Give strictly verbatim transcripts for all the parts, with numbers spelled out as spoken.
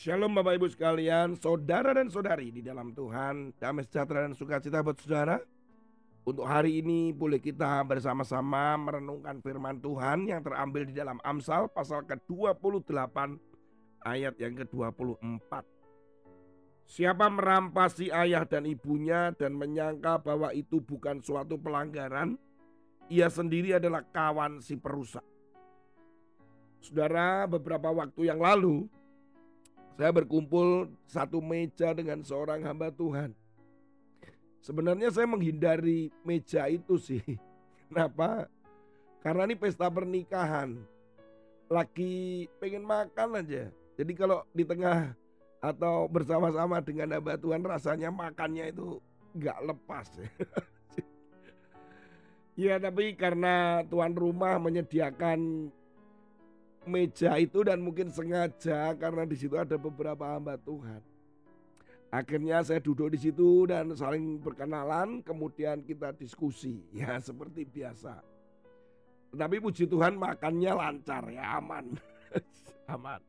Shalom Bapak Ibu sekalian, saudara dan saudari di dalam Tuhan. Damai sejahtera dan sukacita buat saudara. Untuk hari ini boleh kita bersama-sama merenungkan firman Tuhan yang terambil di dalam Amsal pasal ke dua puluh delapan ayat yang ke dua puluh empat. Siapa merampasi ayah dan ibunya dan menyangka bahwa itu bukan suatu pelanggaran, ia sendiri adalah kawan si perusak. Saudara, beberapa waktu yang lalu saya berkumpul satu meja dengan seorang hamba Tuhan. Sebenarnya saya menghindari meja itu sih. Kenapa? Karena ini pesta pernikahan. Lagi pengen makan aja. Jadi kalau di tengah atau bersama-sama dengan hamba Tuhan, rasanya makannya itu gak lepas. Ya, tapi karena tuan rumah menyediakan meja itu dan mungkin sengaja karena di situ ada beberapa hamba Tuhan. Akhirnya saya duduk di situ dan saling berkenalan, kemudian kita diskusi ya seperti biasa. Tetapi puji Tuhan makannya lancar ya, aman. Aman.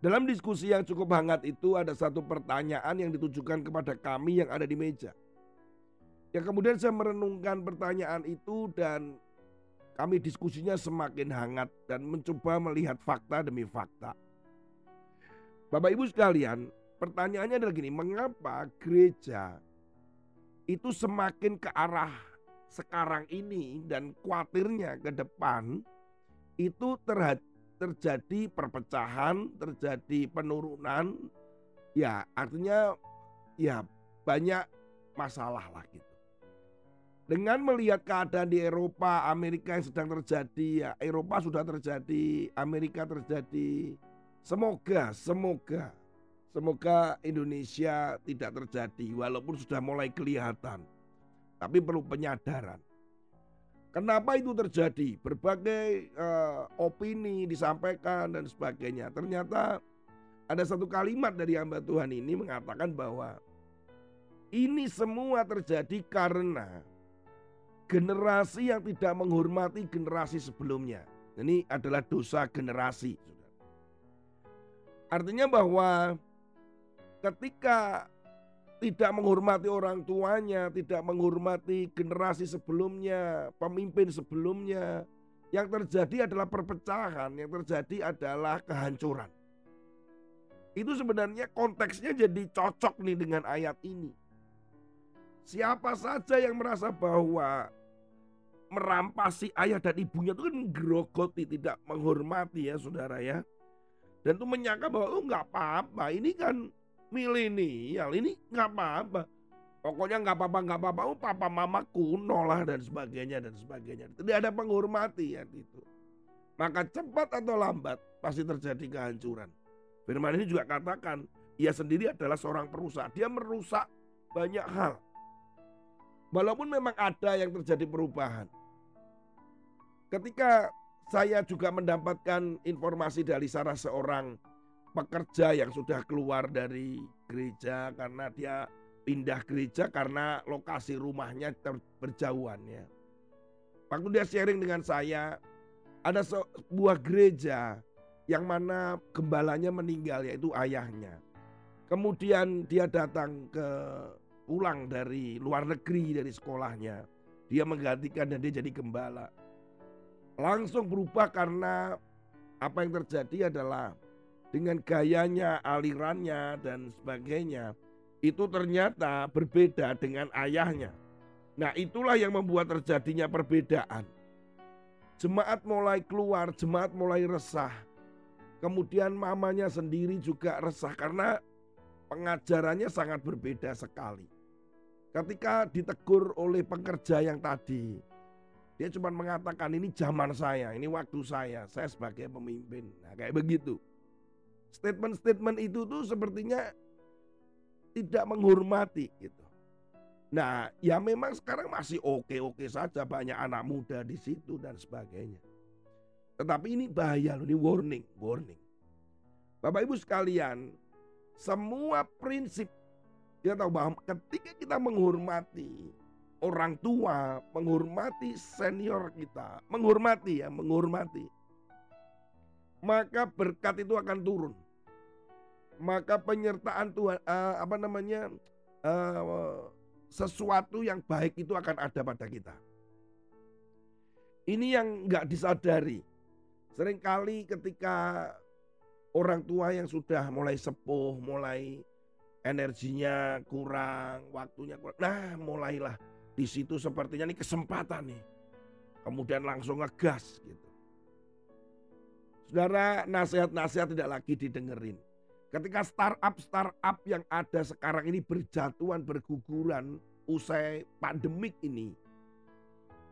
Dalam diskusi yang cukup hangat itu ada satu pertanyaan yang ditujukan kepada kami yang ada di meja. Ya, kemudian saya merenungkan pertanyaan itu dan kami diskusinya semakin hangat dan mencoba melihat fakta demi fakta. Bapak Ibu sekalian, pertanyaannya adalah gini, mengapa gereja itu semakin ke arah sekarang ini dan khawatirnya ke depan itu terjadi perpecahan, terjadi penurunan, ya artinya ya banyak masalah lah gitu. Dengan melihat keadaan di Eropa, Amerika yang sedang terjadi, ya Eropa sudah terjadi, Amerika terjadi. Semoga, semoga, semoga Indonesia tidak terjadi walaupun sudah mulai kelihatan. Tapi perlu penyadaran. Kenapa itu terjadi? Berbagai uh, opini disampaikan dan sebagainya. Ternyata ada satu kalimat dari hamba Tuhan ini mengatakan bahwa ini semua terjadi karena generasi yang tidak menghormati generasi sebelumnya. Ini adalah dosa generasi. Artinya bahwa ketika tidak menghormati orang tuanya, tidak menghormati generasi sebelumnya, pemimpin sebelumnya, yang terjadi adalah perpecahan, yang terjadi adalah kehancuran. Itu sebenarnya konteksnya jadi cocok nih dengan ayat ini. Siapa saja yang merasa bahwa merampasi ayah dan ibunya itu kan menggerogoti, tidak menghormati ya saudara ya. Dan itu menyangka bahwa oh gak apa-apa, ini kan milenial, ini gak apa-apa. Pokoknya gak apa-apa, gak apa-apa, oh papa mama kuno lah dan sebagainya dan sebagainya. Tidak ada penghormati ya itu. Maka cepat atau lambat pasti terjadi kehancuran. Firman ini juga katakan, ia sendiri adalah seorang perusak, dia merusak banyak hal. Walaupun memang ada yang terjadi perubahan. Ketika saya juga mendapatkan informasi dari salah seorang pekerja yang sudah keluar dari gereja karena dia pindah gereja karena lokasi rumahnya berjauhannya. Waktu dia sharing dengan saya, ada sebuah gereja yang mana gembalanya meninggal yaitu ayahnya. Kemudian dia datang ke pulang dari luar negeri, dari sekolahnya. Dia menggantikan dan dia jadi gembala. Langsung berubah karena apa yang terjadi adalah dengan gayanya, alirannya dan sebagainya, itu ternyata berbeda dengan ayahnya. Nah, itulah yang membuat terjadinya perbedaan. Jemaat mulai keluar, jemaat mulai resah. Kemudian mamanya sendiri juga resah karena pengajarannya sangat berbeda sekali. Ketika ditegur oleh pekerja yang tadi, dia cuma mengatakan ini zaman saya, ini waktu saya, saya sebagai pemimpin. Nah, kayak begitu. Statement-statement itu tuh sepertinya tidak menghormati gitu. Nah, ya memang sekarang masih oke-oke saja, banyak anak muda di situ dan sebagainya. Tetapi ini bahaya loh, ini warning, warning. Bapak Ibu sekalian, semua prinsip kita tahu bahwa ketika kita menghormati orang tua, menghormati senior kita, menghormati ya, menghormati, maka berkat itu akan turun. maka penyertaan Tuhan, uh, apa namanya, uh, sesuatu yang baik itu akan ada pada kita. Ini yang nggak disadari. Seringkali ketika orang tua yang sudah mulai sepuh, mulai energinya kurang, waktunya kurang. Nah, mulailah di situ sepertinya ini kesempatan nih. Kemudian langsung ngegas gitu. Saudara, nasihat-nasihat tidak lagi didengerin. Ketika startup-startup yang ada sekarang ini berjatuhan, berguguran usai pandemik ini.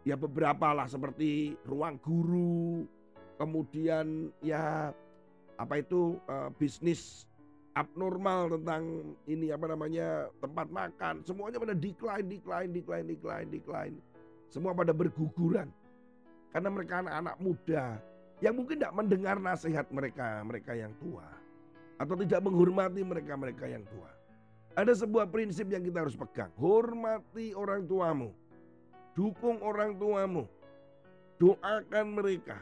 Ya beberapa lah seperti Ruang Guru, kemudian ya apa itu uh, bisnis abnormal tentang ini apa namanya tempat makan. Semuanya pada decline, decline, decline, decline, decline. Semua pada berguguran. Karena mereka anak-anak muda yang mungkin tidak mendengar nasihat mereka, mereka yang tua. Atau tidak menghormati mereka-mereka yang tua. Ada sebuah prinsip yang kita harus pegang. Hormati orang tuamu. Dukung orang tuamu. Doakan mereka.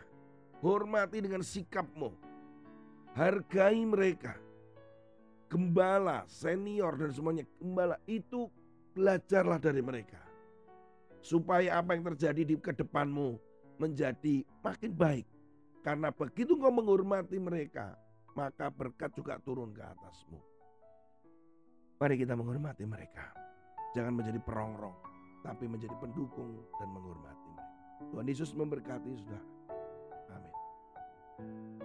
Hormati dengan sikapmu. Hargai mereka. Gembala, senior dan semuanya. Gembala itu belajarlah dari mereka. Supaya apa yang terjadi di kedepanmu menjadi makin baik. Karena begitu kau menghormati mereka, maka berkat juga turun ke atasmu. Mari kita menghormati mereka. Jangan menjadi perongrong, tapi menjadi pendukung dan menghormati mereka. Tuhan Yesus memberkati saudara. Amin.